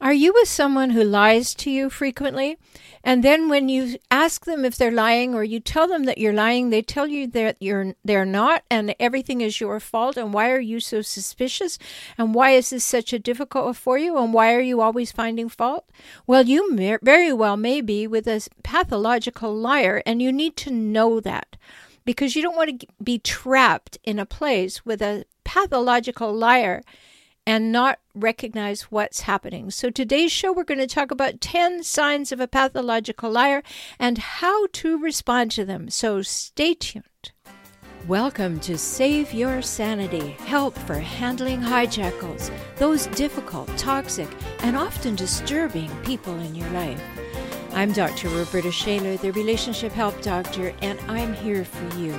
Are you with someone who lies to you frequently? And then when you ask them if they're lying, or you tell them that you're lying, they tell you that they're not, and everything is your fault. And why are you so suspicious? And why is this such a difficult for you? And why are you always finding fault? Well, you very well may be with a pathological liar, and you need to know that, because you don't want to be trapped in a place with a pathological liar and not recognize what's happening. So today's show, we're going to talk about 10 signs of a pathological liar and how to respond to them. So stay tuned. Welcome to Save Your Sanity, help for handling hijackals, those difficult, toxic, and often disturbing people in your life. I'm Dr. Roberta Shaler, the Relationship Help Doctor, and I'm here for you.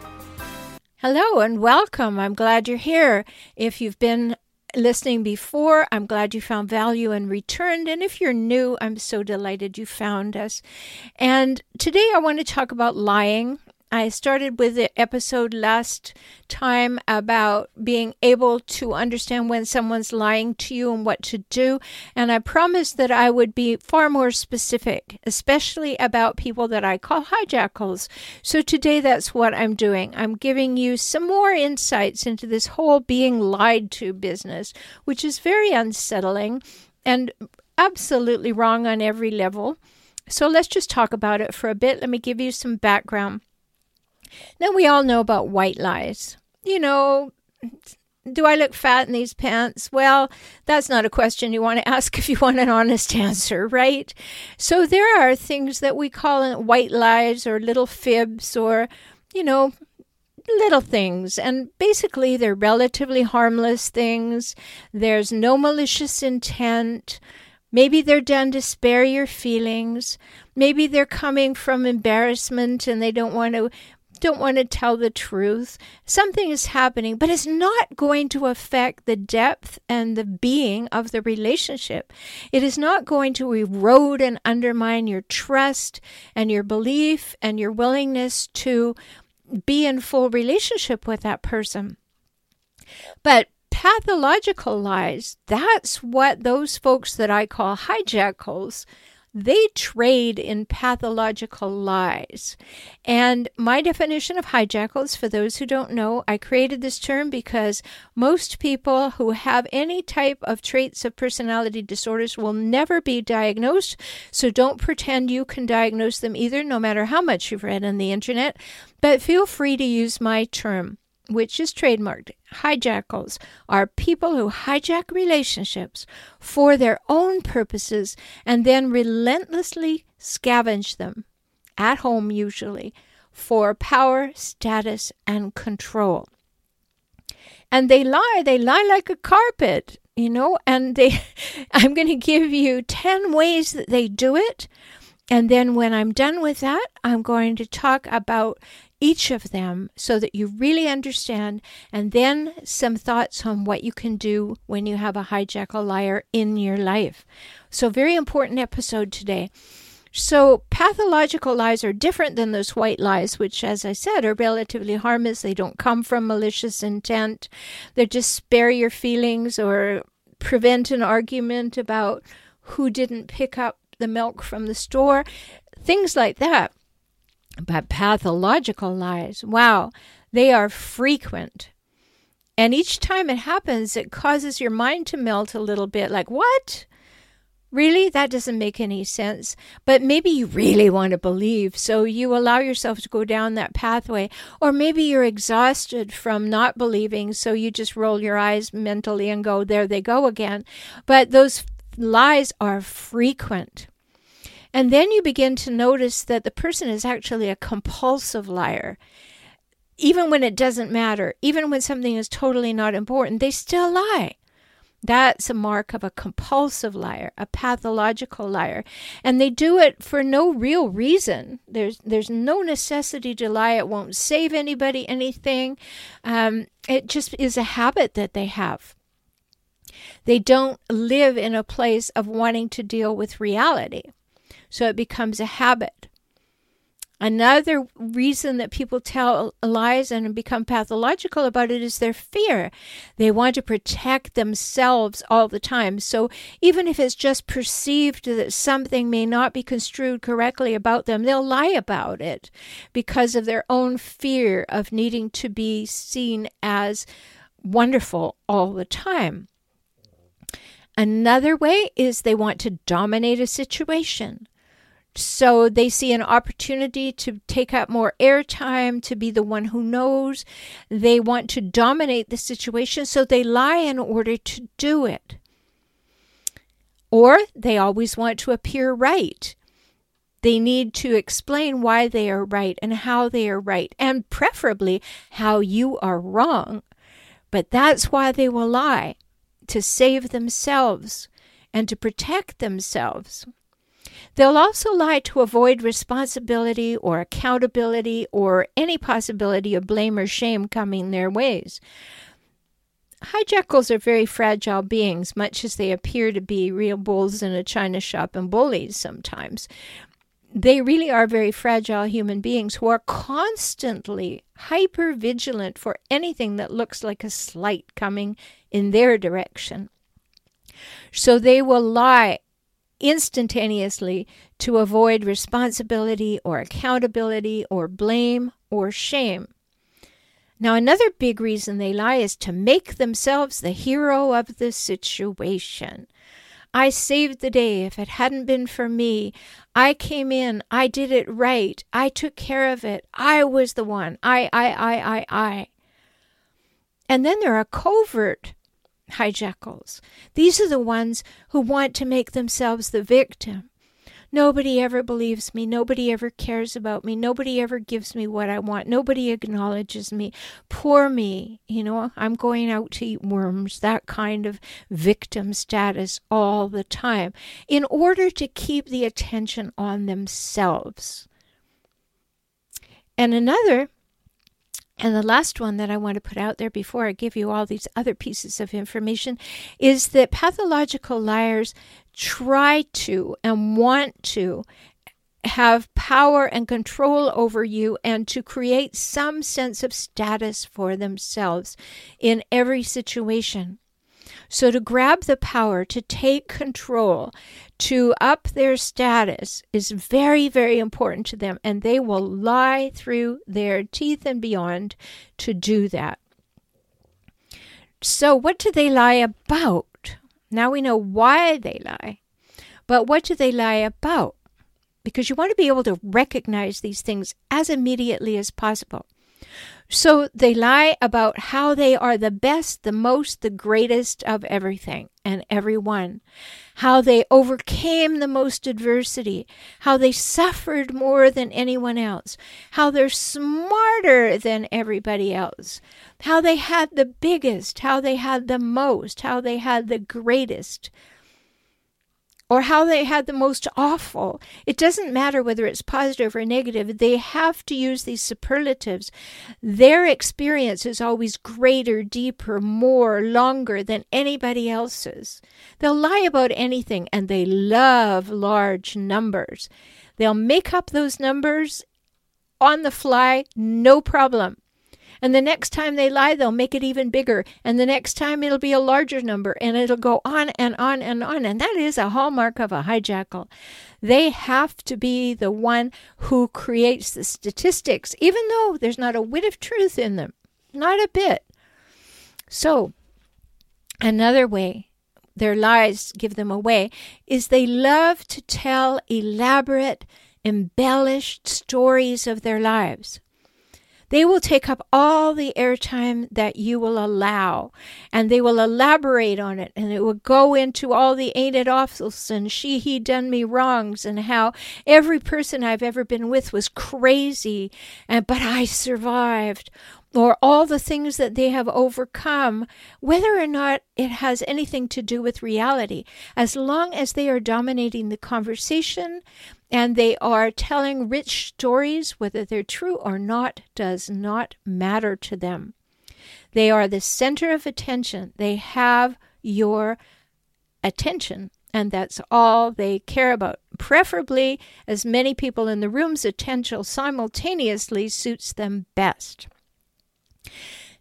Hello and welcome. I'm glad you're here. If you've been listening before, I'm glad you found value and returned. And if you're new, I'm so delighted you found us. And today I want to talk about lying. I started with the episode last time about being able to understand when someone's lying to you and what to do. And I promised that I would be far more specific, especially about people that I call hijackals. So today that's what I'm doing. I'm giving you some more insights into this whole being lied to business, which is very unsettling and absolutely wrong on every level. So let's just talk about it for a bit. Let me give you some background. Now, we all know about white lies. You know, do I look fat in these pants? Well, that's not a question you want to ask if you want an honest answer, right? So there are things that we call white lies or little fibs or, you know, little things. And basically, they're relatively harmless things. There's no malicious intent. Maybe they're done to spare your feelings. Maybe they're coming from embarrassment and they don't want to tell the truth. Something is happening, but it's not going to affect the depth and the being of the relationship. It is not going to erode and undermine your trust and your belief and your willingness to be in full relationship with that person. But pathological lies, that's what those folks that I call hijackals, they trade in pathological lies. And my definition of hijackals, for those who don't know, I created this term because most people who have any type of traits of personality disorders will never be diagnosed. So don't pretend you can diagnose them either, no matter how much you've read on the internet. But feel free to use my term, which is trademarked. Hijackals are people who hijack relationships for their own purposes and then relentlessly scavenge them, at home usually, for power, status, and control. And they lie like a carpet, you know, and I'm going to give you 10 ways that they do it. And then when I'm done with that, I'm going to talk about each of them so that you really understand, and then some thoughts on what you can do when you have a hijackal liar in your life. So very important episode today. So pathological lies are different than those white lies, which, as I said, are relatively harmless. They don't come from malicious intent. They just spare your feelings or prevent an argument about who didn't pick up the milk from the store, things like that. But pathological lies, wow, they are frequent. And each time it happens, it causes your mind to melt a little bit. Like, what? Really? That doesn't make any sense. But maybe you really want to believe, so you allow yourself to go down that pathway. Or maybe you're exhausted from not believing, so you just roll your eyes mentally and go, there they go again. But those lies are frequent. And then you begin to notice that the person is actually a compulsive liar. Even when it doesn't matter, even when something is totally not important, they still lie. That's a mark of a compulsive liar, a pathological liar. And they do it for no real reason. There's no necessity to lie. It won't save anybody anything. It just is a habit that they have. They don't live in a place of wanting to deal with reality. So it becomes a habit. Another reason that people tell lies and become pathological about it is their fear. They want to protect themselves all the time. So even if it's just perceived that something may not be construed correctly about them, they'll lie about it because of their own fear of needing to be seen as wonderful all the time. Another way is they want to dominate a situation. So they see an opportunity to take up more airtime, to be the one who knows. They want to dominate the situation, so they lie in order to do it. Or they always want to appear right. They need to explain why they are right and how they are right, and preferably how you are wrong. But that's why they will lie, to save themselves and to protect themselves. They'll also lie to avoid responsibility or accountability or any possibility of blame or shame coming their ways. Hijackals are very fragile beings, much as they appear to be real bulls in a china shop and bullies sometimes. They really are very fragile human beings who are constantly hyper-vigilant for anything that looks like a slight coming in their direction. So they will lie instantaneously to avoid responsibility or accountability or blame or shame. Now, another big reason they lie is to make themselves the hero of the situation. I saved the day. If it hadn't been for me, I came in. I did it right. I took care of it. I was the one. I. And then there are covert hijackals. These are the ones who want to make themselves the victim. Nobody ever believes me. Nobody ever cares about me. Nobody ever gives me what I want. Nobody acknowledges me. Poor me. You know, I'm going out to eat worms. That kind of victim status all the time in order to keep the attention on themselves. And another, and the last one that I want to put out there before I give you all these other pieces of information, is that pathological liars try to and want to have power and control over you and to create some sense of status for themselves in every situation. So to grab the power, to take control, to up their status is very, very important to them. And they will lie through their teeth and beyond to do that. So what do they lie about? Now we know why they lie. But what do they lie about? Because you want to be able to recognize these things as immediately as possible. So they lie about how they are the best, the most, the greatest of everything and everyone. How they overcame the most adversity. How they suffered more than anyone else. How they're smarter than everybody else. How they had the biggest. How they had the most. How they had the greatest. Or how they had the most awful. It doesn't matter whether it's positive or negative. They have to use these superlatives. Their experience is always greater, deeper, more, longer than anybody else's. They'll lie about anything, and they love large numbers. They'll make up those numbers on the fly, no problem. And the next time they lie, they'll make it even bigger. And the next time it'll be a larger number, and it'll go on and on and on. And that is a hallmark of a hijackal. They have to be the one who creates the statistics, even though there's not a whit of truth in them. Not a bit. So another way their lies give them away, is they love to tell elaborate, embellished stories of their lives. They will take up all the airtime that you will allow, and they will elaborate on it, and it will go into all the ain't it awfuls and she, he done me wrongs and how every person I've ever been with was crazy, but I survived, or all the things that they have overcome, whether or not it has anything to do with reality. As long as they are dominating the conversation and they are telling rich stories, whether they're true or not, does not matter to them. They are the center of attention. They have your attention, and that's all they care about. Preferably, as many people in the room's attention simultaneously suits them best.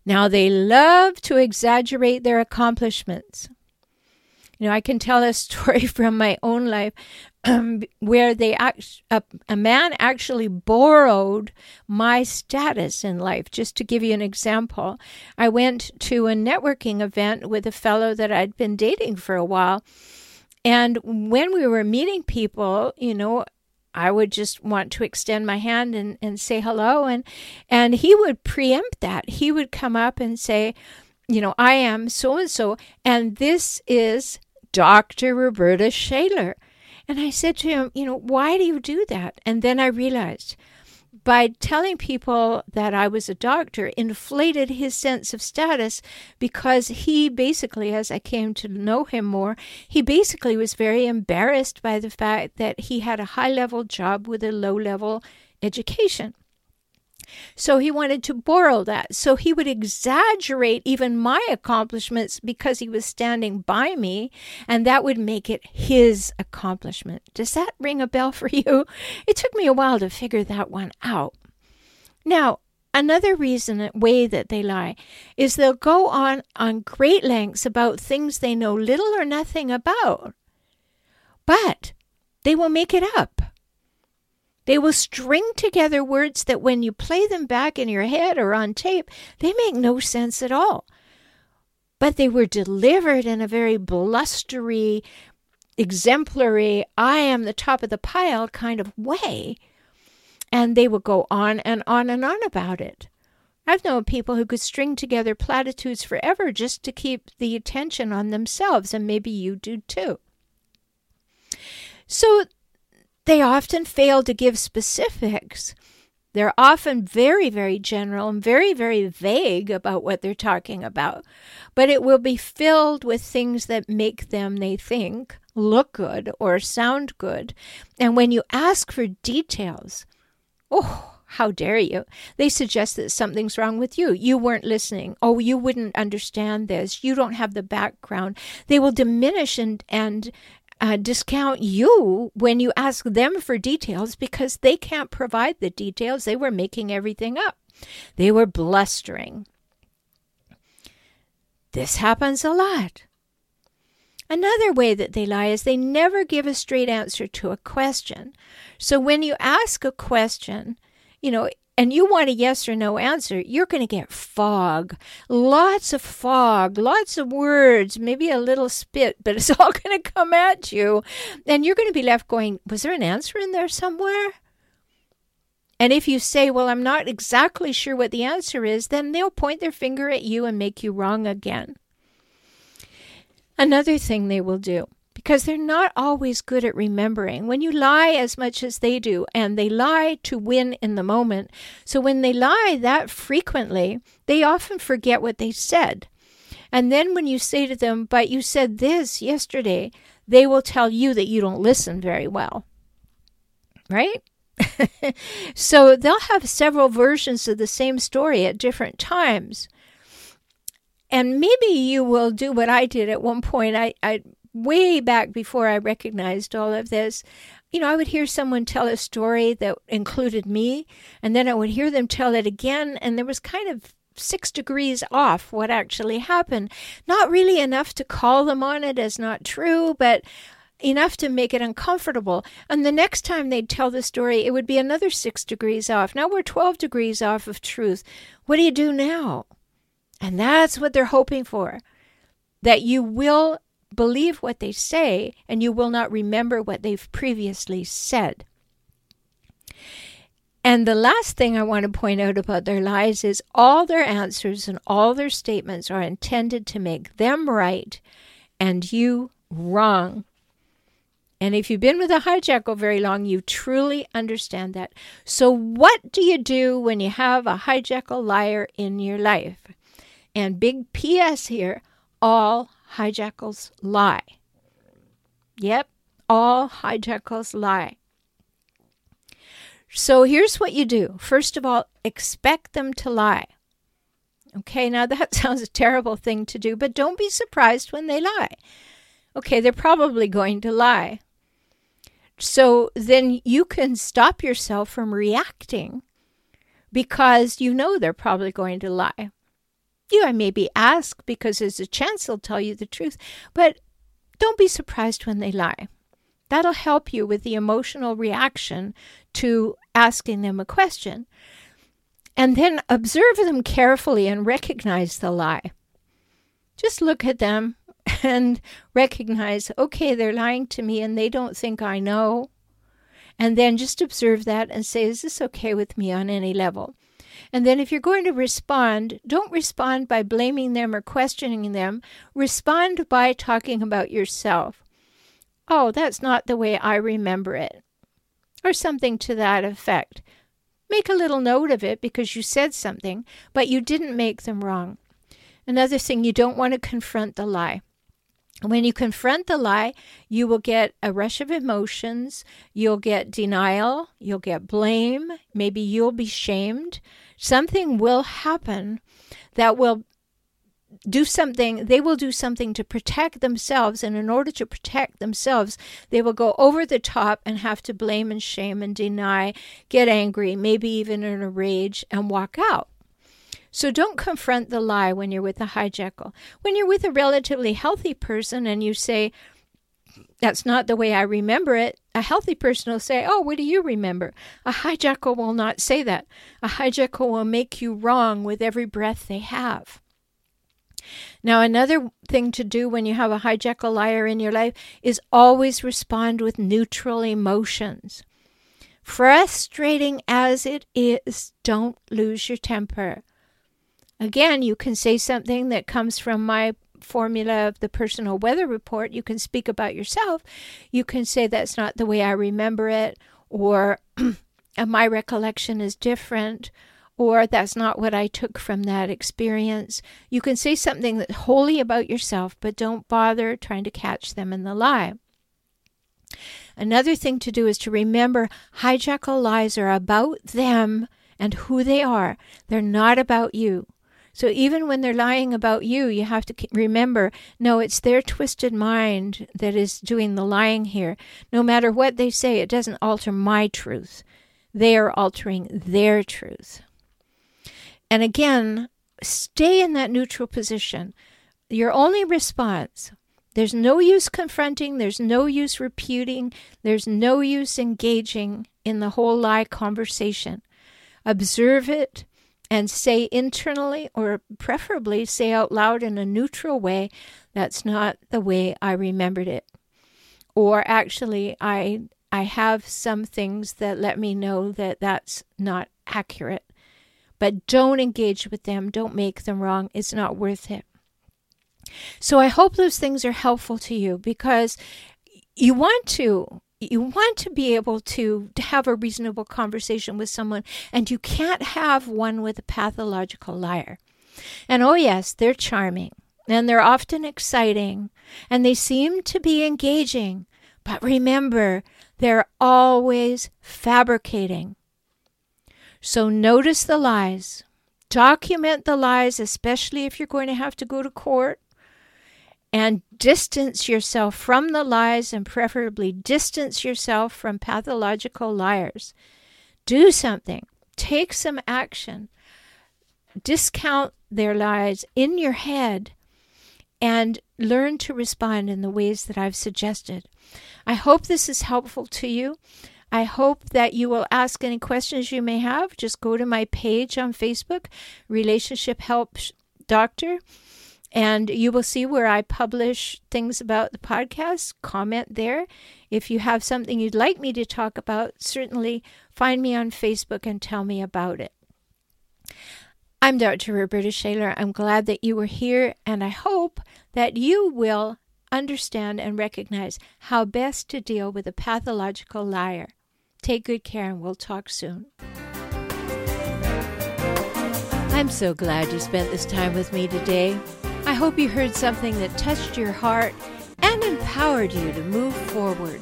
Now, they love to exaggerate their accomplishments. You know, I can tell a story from my own life where a man actually borrowed my status in life. Just to give you an example, I went to a networking event with a fellow that I'd been dating for a while. And when we were meeting people, you know, I would just want to extend my hand and say hello. And he would preempt that. He would come up and say, you know, I am so-and-so, and this is Dr. Roberta Shaler. And I said to him, you know, why do you do that? And then I realized by telling people that I was a doctor inflated his sense of status, because he basically, as I came to know him more, he basically was very embarrassed by the fact that he had a high-level job with a low-level education. So he wanted to borrow that. So he would exaggerate even my accomplishments because he was standing by me, and that would make it his accomplishment. Does that ring a bell for you? It took me a while to figure that one out. Now, another way that they lie is they'll go on great lengths about things they know little or nothing about, but they will make it up. They will string together words that when you play them back in your head or on tape, they make no sense at all. But they were delivered in a very blustery, exemplary, I am the top of the pile kind of way. And they would go on and on and on about it. I've known people who could string together platitudes forever just to keep the attention on themselves, and maybe you do too. So they often fail to give specifics. They're often very, very general and very, very vague about what they're talking about. But it will be filled with things that make them, they think, look good or sound good. And when you ask for details, oh, how dare you? They suggest that something's wrong with you. You weren't listening. Oh, you wouldn't understand this. You don't have the background. They will diminish and discount you when you ask them for details, because they can't provide the details. They were making everything up. They were blustering. This happens a lot. Another way that they lie is they never give a straight answer to a question. So when you ask a question, you know, and you want a yes or no answer, you're going to get fog, lots of words, maybe a little spit, but it's all going to come at you. And you're going to be left going, was there an answer in there somewhere? And if you say, well, I'm not exactly sure what the answer is, then they'll point their finger at you and make you wrong again. Another thing they will do, because they're not always good at remembering. When you lie as much as they do, and they lie to win in the moment, so when they lie that frequently, they often forget what they said. And then when you say to them, but you said this yesterday, they will tell you that you don't listen very well, right? So they'll have several versions of the same story at different times. And maybe you will do what I did at one point. I way back before I recognized all of this, you know, I would hear someone tell a story that included me, and then I would hear them tell it again, and there was kind of 6 degrees off what actually happened. Not really enough to call them on it as not true, but enough to make it uncomfortable. And the next time they'd tell the story, it would be another 6 degrees off. Now we're 12 degrees off of truth. What do you do now? And that's what they're hoping for, that you will believe what they say, and you will not remember what they've previously said. And the last thing I want to point out about their lies is all their answers and all their statements are intended to make them right and you wrong. And if you've been with a hijackal very long, you truly understand that. So what do you do when you have a hijackal liar in your life? And big PS here, all hijackals lie. Yep, all hijackals lie. So here's what you do. First of all, expect them to lie. Okay, now that sounds a terrible thing to do, but don't be surprised when they lie. Okay, they're probably going to lie. So then you can stop yourself from reacting because you know they're probably going to lie. You maybe ask because there's a chance they'll tell you the truth, but don't be surprised when they lie. That'll help you with the emotional reaction to asking them a question. And then observe them carefully and recognize the lie. Just look at them and recognize, okay, they're lying to me and they don't think I know. And then just observe that and say, is this okay with me on any level? And then if you're going to respond, don't respond by blaming them or questioning them. Respond by talking about yourself. Oh, that's not the way I remember it. Or something to that effect. Make a little note of it because you said something, but you didn't make them wrong. Another thing, you don't want to confront the lie. When you confront the lie, you will get a rush of emotions, you'll get denial, you'll get blame, maybe you'll be shamed. Something will happen that will do something, they will do something to protect themselves, and in order to protect themselves, they will go over the top and have to blame and shame and deny, get angry, maybe even in a rage, and walk out. So don't confront the lie when you're with a hijackal. When you're with a relatively healthy person and you say, that's not the way I remember it, a healthy person will say, oh, what do you remember? A hijackal will not say that. A hijackal will make you wrong with every breath they have. Now, another thing to do when you have a hijackal liar in your life is always respond with neutral emotions. Frustrating as it is, don't lose your temper. Again, you can say something that comes from my formula of the personal weather report. You can speak about yourself. You can say, that's not the way I remember it, or my recollection is different, or that's not what I took from that experience. You can say something that's wholly about yourself, but don't bother trying to catch them in the lie. Another thing to do is to remember hijackal lies are about them and who they are. They're not about you. So even when they're lying about you, you have to remember, no, it's their twisted mind that is doing the lying here. No matter what they say, it doesn't alter my truth. They are altering their truth. And again, stay in that neutral position. Your only response, there's no use confronting, there's no use refuting, there's no use engaging in the whole lie conversation. Observe it and say internally, or preferably say out loud in a neutral way, that's not the way I remembered it. Or actually, I have some things that let me know that that's not accurate. But don't engage with them. Don't make them wrong. It's not worth it. So I hope those things are helpful to you because you want to. You want to be able to have a reasonable conversation with someone, and you can't have one with a pathological liar. And oh yes, they're charming, and they're often exciting, and they seem to be engaging. But remember, they're always fabricating. So notice the lies. Document the lies, especially if you're going to have to go to court. And distance yourself from the lies, and preferably distance yourself from pathological liars. Do something. Take some action. Discount their lies in your head and learn to respond in the ways that I've suggested. I hope this is helpful to you. I hope that you will ask any questions you may have. Just go to my page on Facebook, Relationship Help Doctor. And you will see where I publish things about the podcast. Comment there. If you have something you'd like me to talk about, certainly find me on Facebook and tell me about it. I'm Dr. Roberta Shaler. I'm glad that you were here, and I hope that you will understand and recognize how best to deal with a pathological liar. Take good care, and we'll talk soon. I'm so glad you spent this time with me today. I hope you heard something that touched your heart and empowered you to move forward.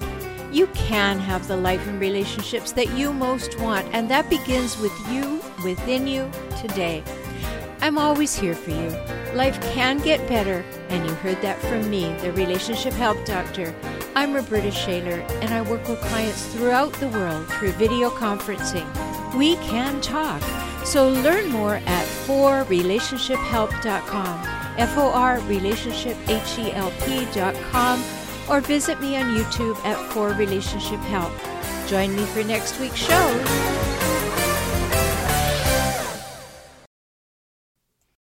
You can have the life and relationships that you most want, and that begins with you, within you, today. I'm always here for you. Life can get better, and you heard that from me, the Relationship Help Doctor. I'm Roberta Shaler, and I work with clients throughout the world through video conferencing. We can talk. So learn more at 4relationshiphelp.com, forrelationshiphelp.com, or visit me on YouTube at 4relationshiphelp. Join me for next week's show.